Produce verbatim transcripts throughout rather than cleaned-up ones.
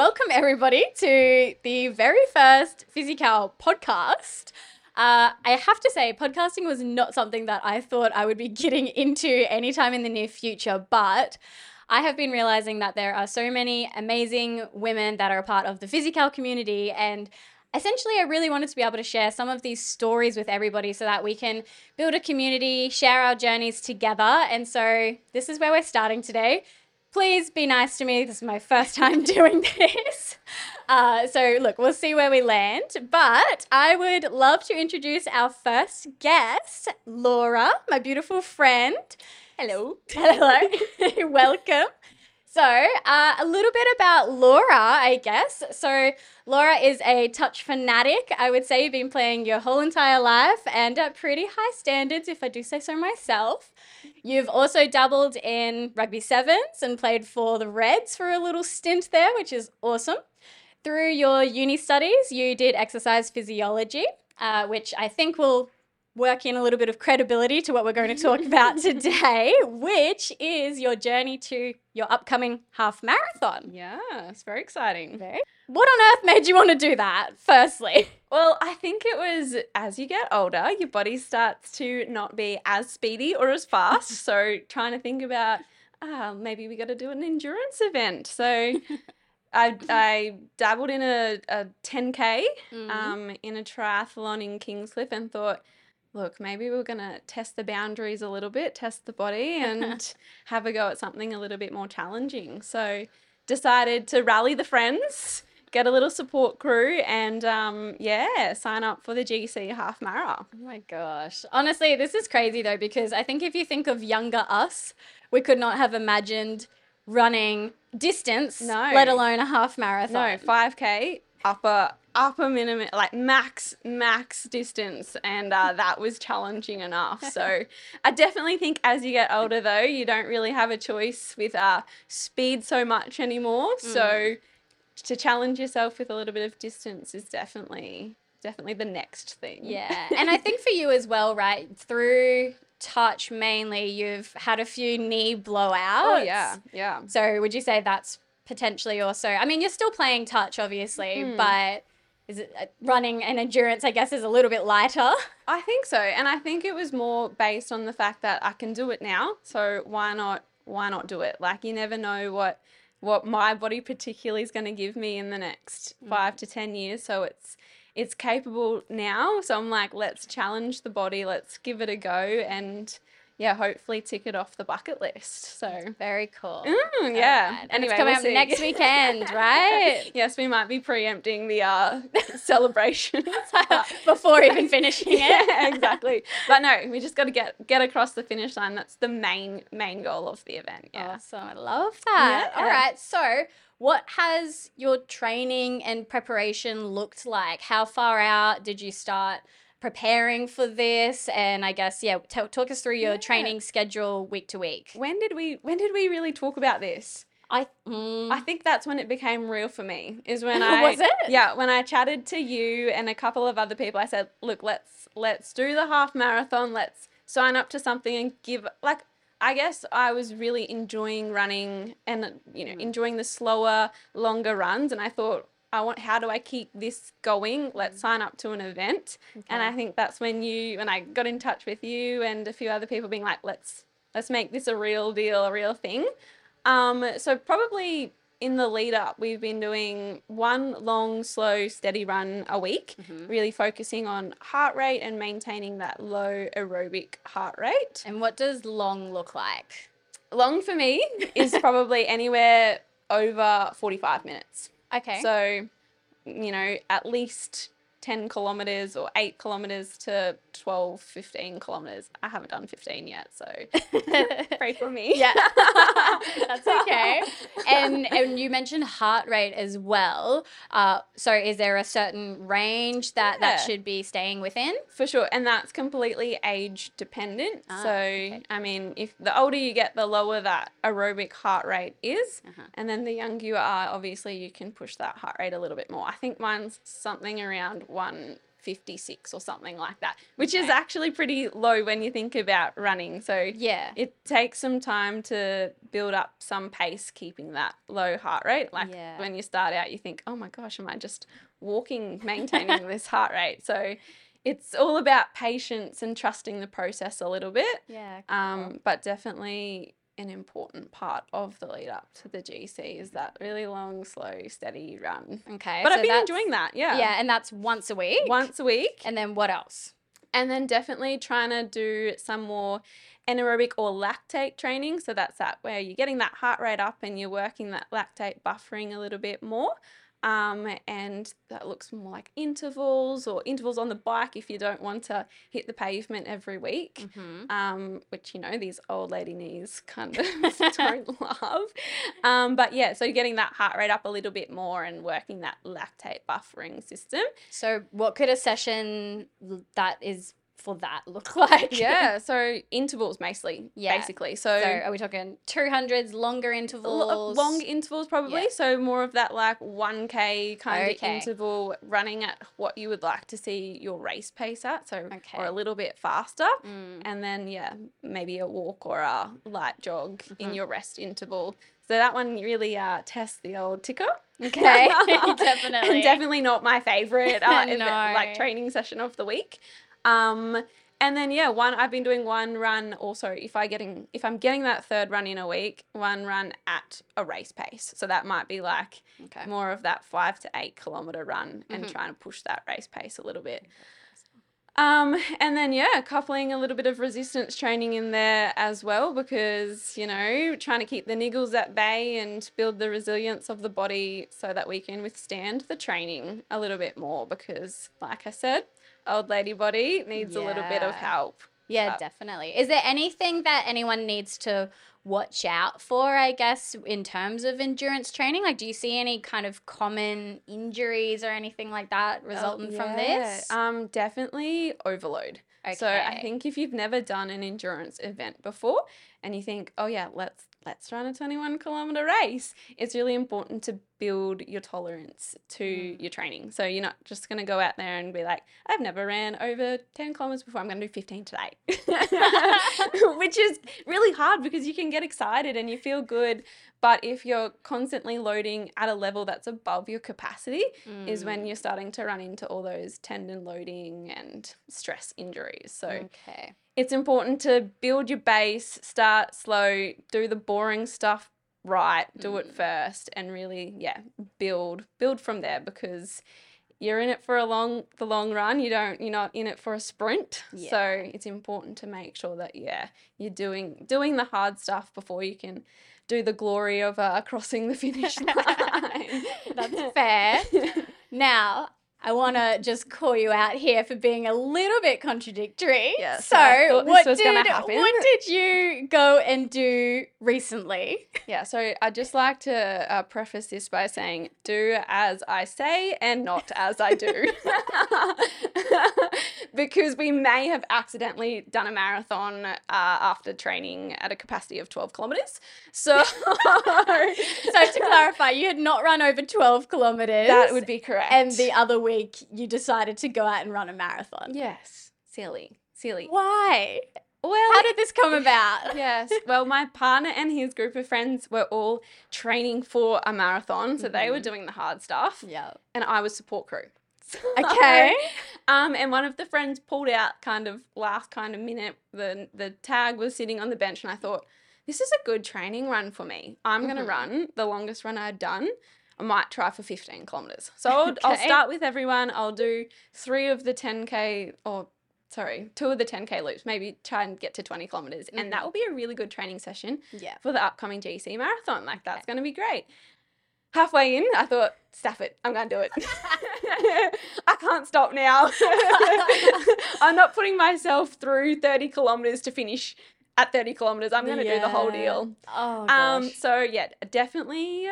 Welcome everybody to the very first Fizzy Cow podcast. Uh, I have to say, podcasting was not something that I thought I would be getting into anytime in the near future, but I have been realizing that there are so many amazing women that are a part of the Fizzy Cow community, and essentially I really wanted to be able to share some of these stories with everybody so that we can build a community, share our journeys together, and so this is where we're starting today. Please be nice to me. This is my first time doing this. Uh, so look, we'll see where we land. But I would love to introduce our first guest, Laura, my beautiful friend. Hello. Hello. Welcome. So uh, a little bit about Laura, I guess. So Laura is a touch fanatic. I would say you've been playing your whole entire life and at pretty high standards, if I do say so myself. You've also dabbled in rugby sevens and played for the Reds for a little stint there, which is awesome. Through your uni studies, you did exercise physiology, uh, which I think will work in a little bit of credibility to what we're going to talk about today, which is your journey to your upcoming half marathon. Yeah, it's very exciting. Very. What on earth made you want to do that, firstly? Well, I think it was as you get older, your body starts to not be as speedy or as fast. So trying to think about, uh, maybe we got to do an endurance event. So I, I dabbled in a, a ten K mm-hmm. um, in a triathlon in Kingscliff and thought, look, maybe we're going to test the boundaries a little bit, test the body and have a go at something a little bit more challenging. So decided to rally the friends, get a little support crew and, um, yeah, sign up for the G C Half Mara. Oh, my gosh. Honestly, this is crazy, though, because I think if you think of younger us, we could not have imagined running distance, no. let alone a half marathon. No, five K, upper upper minimum, like max max distance, and uh that was challenging enough. So I definitely think as you get older, though, you don't really have a choice with uh speed so much anymore. mm. So to challenge yourself with a little bit of distance is definitely definitely the next thing. Yeah. And I think for you as well, right, through touch mainly, you've had a few knee blowouts. Oh yeah, yeah. So would you say that's potentially also, I mean, you're still playing touch obviously, mm. but is it running and endurance, I guess, is a little bit lighter? I think so. And I think it was more based on the fact that I can do it now. So why not, why not do it? Like, you never know what, what my body particularly is going to give me in the next mm. five to ten years. So it's, it's capable now. So I'm like, let's challenge the body. Let's give it a go. And yeah, hopefully tick it off the bucket list. So that's very cool. Mm, yeah. Right. And anyway, it's coming we'll up see. next weekend, right? Yes, we might be preempting the uh, celebrations before even finishing it. Yeah, exactly. But no, we just got to get get across the finish line. That's the main main goal of the event. Yeah. Awesome. I love that. Yeah. All right. So what has your training and preparation looked like? How far out did you start preparing for this? And I guess, yeah, t- talk us through your yeah. training schedule week to week. When did we when did we really talk about this? I mm. I think that's when it became real for me, is when I was it? Yeah, when I chatted to you and a couple of other people. I said, look, let's let's do the half marathon. Let's sign up to something and give, like, I guess I was really enjoying running and, you know, mm. enjoying the slower, longer runs, and I thought, I want, how do I keep this going? Let's sign up to an event. Okay. And I think that's when you, when I got in touch with you and a few other people being like, let's, let's make this a real deal, a real thing. Um, so probably in the lead up, we've been doing one long, slow, steady run a week, mm-hmm. really focusing on heart rate and maintaining that low aerobic heart rate. And what does long look like? Long for me is probably anywhere over forty-five minutes. Okay. So, you know, at least ten kilometres or eight kilometres to twelve, fifteen kilometres. I haven't done fifteen yet, so pray for me. Yeah. That's okay. And and you mentioned heart rate as well. Uh, so is there a certain range that yeah. that should be staying within? For sure. And that's completely age dependent. Ah, so, okay. I mean, if the older you get, the lower that aerobic heart rate is. Uh-huh. And then the younger you are, obviously you can push that heart rate a little bit more. I think mine's something around one fifty-six or something like that, which okay. is actually pretty low when you think about running. So yeah, it takes some time to build up some pace keeping that low heart rate. Like yeah. when you start out, you think, oh my gosh, am I just walking, maintaining this heart rate? So it's all about patience and trusting the process a little bit. Yeah. Cool. Um, but definitely an important part of the lead up to the G C is that really long, slow, steady run. Okay. But so I've been enjoying that. Yeah. Yeah. And that's once a week. Once a week. And then what else? And then definitely trying to do some more anaerobic or lactate training. So that's that where you're getting that heart rate up and you're working that lactate buffering a little bit more. Um, and that looks more like intervals or intervals on the bike if you don't want to hit the pavement every week, mm-hmm. um, which, you know, these old lady knees kind of don't love. Um, but, yeah, so you're getting that heart rate up a little bit more and working that lactate buffering system. So what could a session that is for that look like? Yeah, so intervals mostly, yeah. basically. So, so are we talking two hundreds, longer intervals? L- long intervals probably. Yeah. So more of that like one K kind okay. of interval, running at what you would like to see your race pace at, so okay. or a little bit faster. Mm. And then, yeah, maybe a walk or a light jog mm-hmm. in your rest interval. So that one really uh, tests the old ticker. Okay, definitely. And definitely not my favourite uh, no. like training session of the week. Um, and then, yeah, one, I've been doing one run also, if I getting, if I'm getting that third run in a week, one run at a race pace. So that might be like okay. more of that five to eight kilometer run and mm-hmm. trying to push that race pace a little bit. Um, and then, yeah, coupling a little bit of resistance training in there as well, because, you know, trying to keep the niggles at bay and build the resilience of the body so that we can withstand the training a little bit more, because like I said, old lady body needs yeah. a little bit of help. Yeah, but. Definitely. Is there anything that anyone needs to watch out for, I guess, in terms of endurance training? Like, do you see any kind of common injuries or anything like that resulting oh, yeah. from this? Um, definitely overload. Okay. So I think if you've never done an endurance event before and you think, oh yeah, let's let's run a twenty-one kilometer race, it's really important to build your tolerance to mm. your training. So you're not just going to go out there and be like, I've never ran over ten kilometers before, I'm going to do fifteen today, which is really hard because you can get excited and you feel good. But if you're constantly loading at a level that's above your capacity mm. is when you're starting to run into all those tendon loading and stress injuries. So okay. it's important to build your base, start slow, do the boring stuff right, do mm. it first, and really, yeah, build build from there, because you're in it for a long the long run. You don't you're not in it for a sprint. Yeah. So it's important to make sure that yeah, you're doing doing the hard stuff before you can do the glory of uh, crossing the finish line. That's fair. Now, I want to just call you out here for being a little bit contradictory. Yeah, so so what did, what did you go and do recently? Yeah, so I'd just like to uh, preface this by saying, do as I say and not as I do. Because we may have accidentally done a marathon uh, after training at a capacity of twelve kilometres. So so to clarify, you had not run over twelve kilometres. That would be correct. And the other week Week, you decided to go out and run a marathon. Yes. Silly. Silly. Why? Well, how did this come about? Yes. Well, my partner and his group of friends were all training for a marathon, so mm-hmm. they were doing the hard stuff. Yeah. And I was support crew. So, okay. Um, and one of the friends pulled out kind of last kind of minute. The the tag was sitting on the bench, and I thought, this is a good training run for me. I'm mm-hmm. going to run the longest run I'd done. I might try for fifteen kilometres. So I'll, okay. I'll start with everyone. I'll do three of the ten K or, sorry, two of the ten K loops, maybe try and get to twenty kilometres. Mm-hmm. And that will be a really good training session yeah. for the upcoming G C marathon. Like, that's okay. going to be great. Halfway in, I thought, staff it. I'm going to do it. I can't stop now. I'm not putting myself through thirty kilometres to finish. At thirty kilometres, I'm going to yeah. do the whole deal. Oh, gosh. Um, so, yeah, definitely...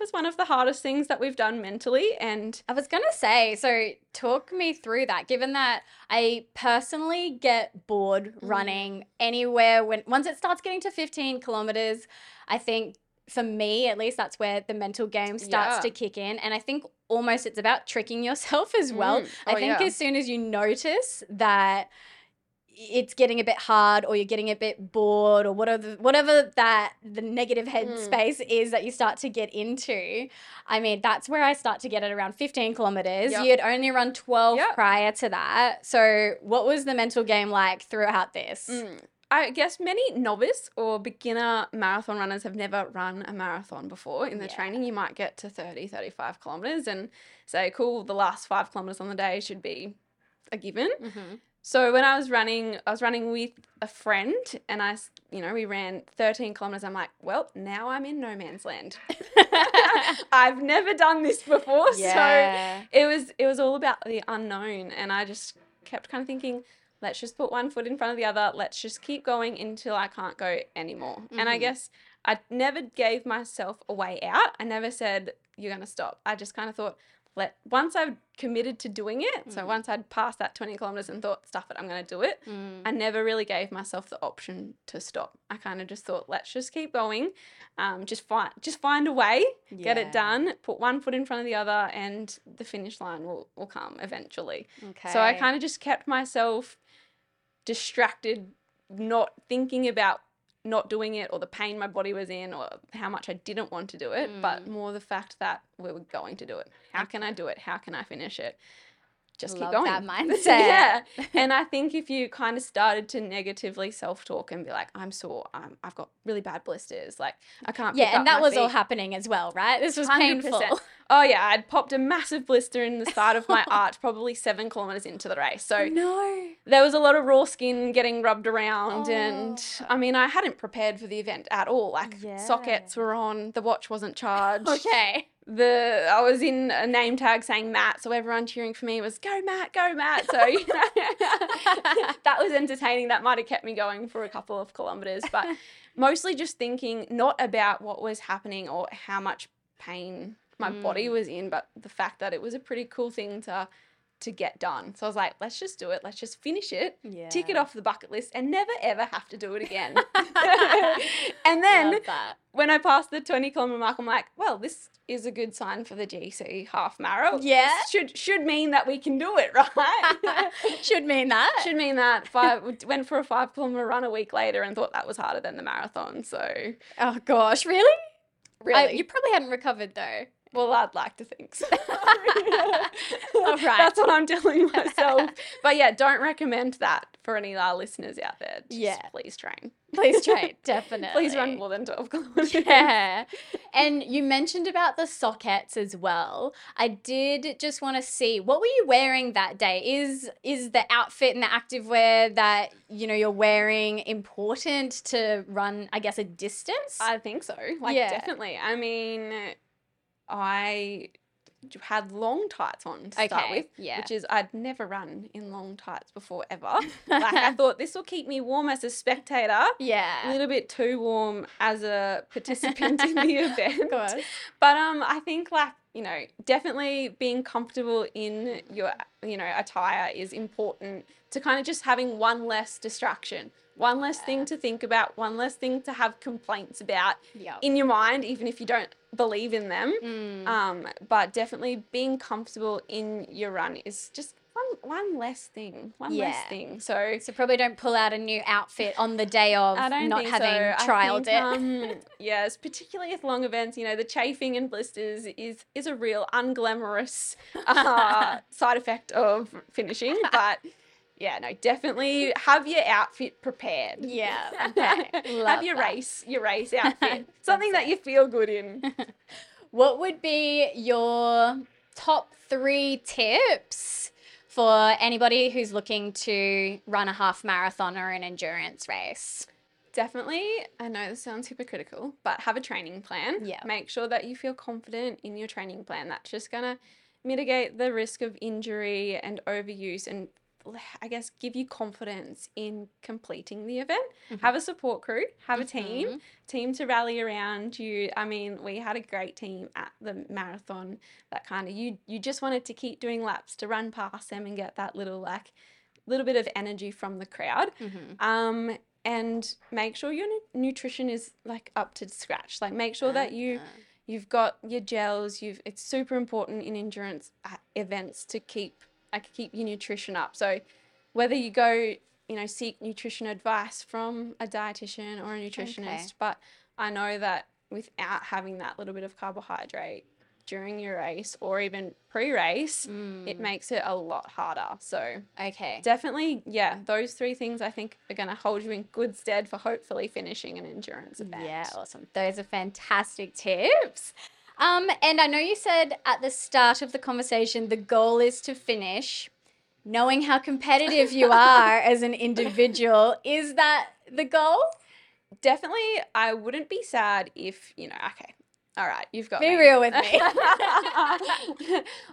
was one of the hardest things that we've done mentally. And I was going to say, so talk me through that, given that I personally get bored running mm. anywhere. When once it starts getting to fifteen kilometres, I think for me at least, that's where the mental game starts yeah. to kick in. And I think almost it's about tricking yourself as well. Mm. Oh, I think yeah. as soon as you notice that it's getting a bit hard or you're getting a bit bored or whatever whatever that the negative headspace mm. is that you start to get into, I mean, that's where I start to get at around fifteen kilometres. Yep. You'd only run twelve yep. prior to that. So what was the mental game like throughout this? Mm. I guess many novice or beginner marathon runners have never run a marathon before. In the yeah. training, you might get to thirty, thirty-five kilometres and say, cool, the last five kilometres on the day should be a given. Mm-hmm. So when I was running, I was running with a friend and I, you know, we ran thirteen kilometres. I'm like, well, now I'm in no man's land. I've never done this before. Yeah. So it was, it was all about the unknown. And I just kept kind of thinking, let's just put one foot in front of the other. Let's just keep going until I can't go anymore. Mm-hmm. And I guess I never gave myself a way out. I never said, you're going to stop. I just kind of thought, Let once I've committed to doing it, mm. so once I'd passed that twenty kilometres and thought, stuff it, I'm going to do it, mm. I never really gave myself the option to stop. I kind of just thought, let's just keep going, um, just, find, just find a way, yeah. get it done, put one foot in front of the other, and the finish line will, will come eventually. Okay. So I kind of just kept myself distracted, not thinking about not doing it or the pain my body was in or how much I didn't want to do it, mm. but more the fact that we were going to do it. How can I do it? How can I finish it? Just Love keep going. Love that mindset. yeah. And I think if you kind of started to negatively self-talk and be like, I'm sore, I'm, I've got really bad blisters, like I can't pick up my feet. Yeah, and that was all happening as well, right? This was painful. Oh, yeah, I'd popped a massive blister in the side of my arch probably seven kilometres into the race. So no. there was a lot of raw skin getting rubbed around oh. and, I mean, I hadn't prepared for the event at all. Like yeah. sockets were on, the watch wasn't charged. Okay. The I was in a name tag saying Matt, so everyone cheering for me was, go Matt, go Matt. So, you know, that was entertaining. That might have kept me going for a couple of kilometres. But mostly just thinking not about what was happening or how much pain my mm. body was in, but the fact that it was a pretty cool thing to to get done. So I was like, let's just do it. Let's just finish it, yeah. tick it off the bucket list and never, ever have to do it again. And then when I passed the twenty kilometre mark, I'm like, well, this is a good sign for the G C Half Mara. Yeah. This should should mean that we can do it, right? should mean that. Should mean that. Five, went for a five kilometre run a week later and thought that was harder than the marathon. So. Oh, gosh. Really? Really? I, you probably hadn't recovered though. Well, I'd like to think so. All right. That's what I'm telling myself. But, yeah, don't recommend that for any of our listeners out there. Just yeah. please train. Please train, definitely. Please run more than twelve kilometres. Yeah. And you mentioned about the sockets as well. I did just want to see, what were you wearing that day? Is is the outfit and the activewear that, you know, you're wearing important to run, I guess, a distance? I think so. Like, yeah. definitely. I mean... I had long tights on to okay, start with, yeah. which is I'd never run in long tights before ever. Like I thought this will keep me warm as a spectator. Yeah. A little bit too warm as a participant in the event. Of course. But um, I think like, you know, definitely being comfortable in your, you know, attire is important to kind of just having one less distraction. One less yeah. thing to think about, one less thing to have complaints about yep. in your mind, even if you don't believe in them. Mm. Um, but definitely being comfortable in your run is just one, one less thing, one yeah. less thing. So so probably don't pull out a new outfit on the day of I don't not think having so. trialed I think, it. Um, yes, particularly with long events, you know, the chafing and blisters is, is a real unglamorous uh, side effect of finishing, but... Yeah, no, definitely have your outfit prepared. Yeah, okay. Love have your that. race, your race outfit, something that you feel good in. What would be your top three tips for anybody who's looking to run a half marathon or an endurance race? Definitely, I know this sounds hypocritical, but have a training plan. Yeah. Make sure that you feel confident in your training plan. That's just going to mitigate the risk of injury and overuse and I guess, give you confidence in completing the event. Mm-hmm. Have a support crew, have a team, mm-hmm. team to rally around you. I mean, we had a great team at the marathon that kind of, you you just wanted to keep doing laps to run past them and get that little, like, little bit of energy from the crowd. Mm-hmm. Um, and make sure your nu- nutrition is like up to scratch. Like make sure that you, you've got your gels. You've it's super important in endurance uh, events to keep like keep your nutrition up. So whether you go, you know, seek nutrition advice from a dietitian or a nutritionist, okay. but I know that without having that little bit of carbohydrate during your race or even pre-race, mm. it makes it a lot harder. So okay, definitely, yeah, those three things I think are going to hold you in good stead for hopefully finishing an endurance event. Yeah, awesome. Those are fantastic tips. Um, and I know you said at the start of the conversation, the goal is to finish. Knowing how competitive you are as an individual, is that the goal? Definitely, I wouldn't be sad if, you know, okay, all right, you've got Be me. real with me.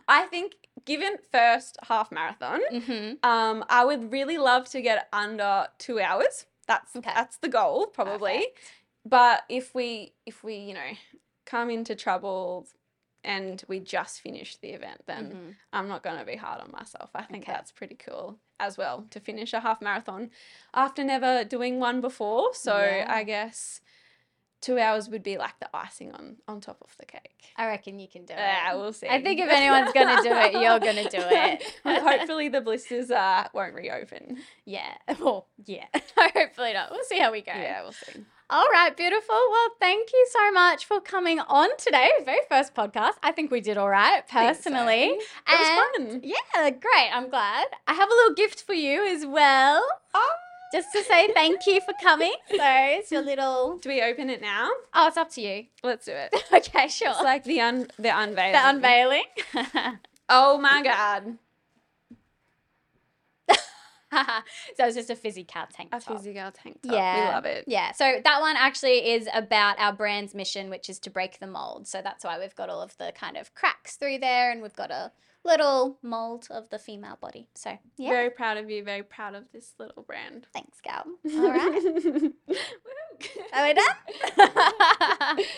I think given first half marathon, mm-hmm. um, I would really love to get under two hours. That's okay. that's the goal probably. Perfect. But if we, if we, you know, come into trouble and we just finished the event, then mm-hmm. I'm not going to be hard on myself. I think okay. that's pretty cool as well, to finish a half marathon after never doing one before. So yeah. I guess two hours would be like the icing on, on top of the cake. I reckon you can do it. Yeah, we'll see. I think if anyone's going to do it, you're going to do it. And hopefully the blisters uh, won't reopen. Yeah. Well, yeah. Hopefully not. We'll see how we go. Yeah, we'll see. All right, beautiful. Well, thank you so much for coming on today. Very first podcast. I think we did all right, personally. It so. was fun. Yeah, great. I'm glad. I have a little gift for you as well. Oh. Just to say thank you for coming. So it's your little... Do we open it now? Oh, it's up to you. Let's do it. Okay, sure. It's like the, un- the unveiling. The unveiling. Oh, my God. So it's just a Fizzy Cow tank top. A Fizzy Cow tank top. Yeah. We love it. Yeah. So that one actually is about our brand's mission, which is to break the mold. So that's why we've got all of the kind of cracks through there, and we've got a little mold of the female body. So yeah. Very proud of you. Very proud of this little brand. Thanks, Gal. All right. Are we done?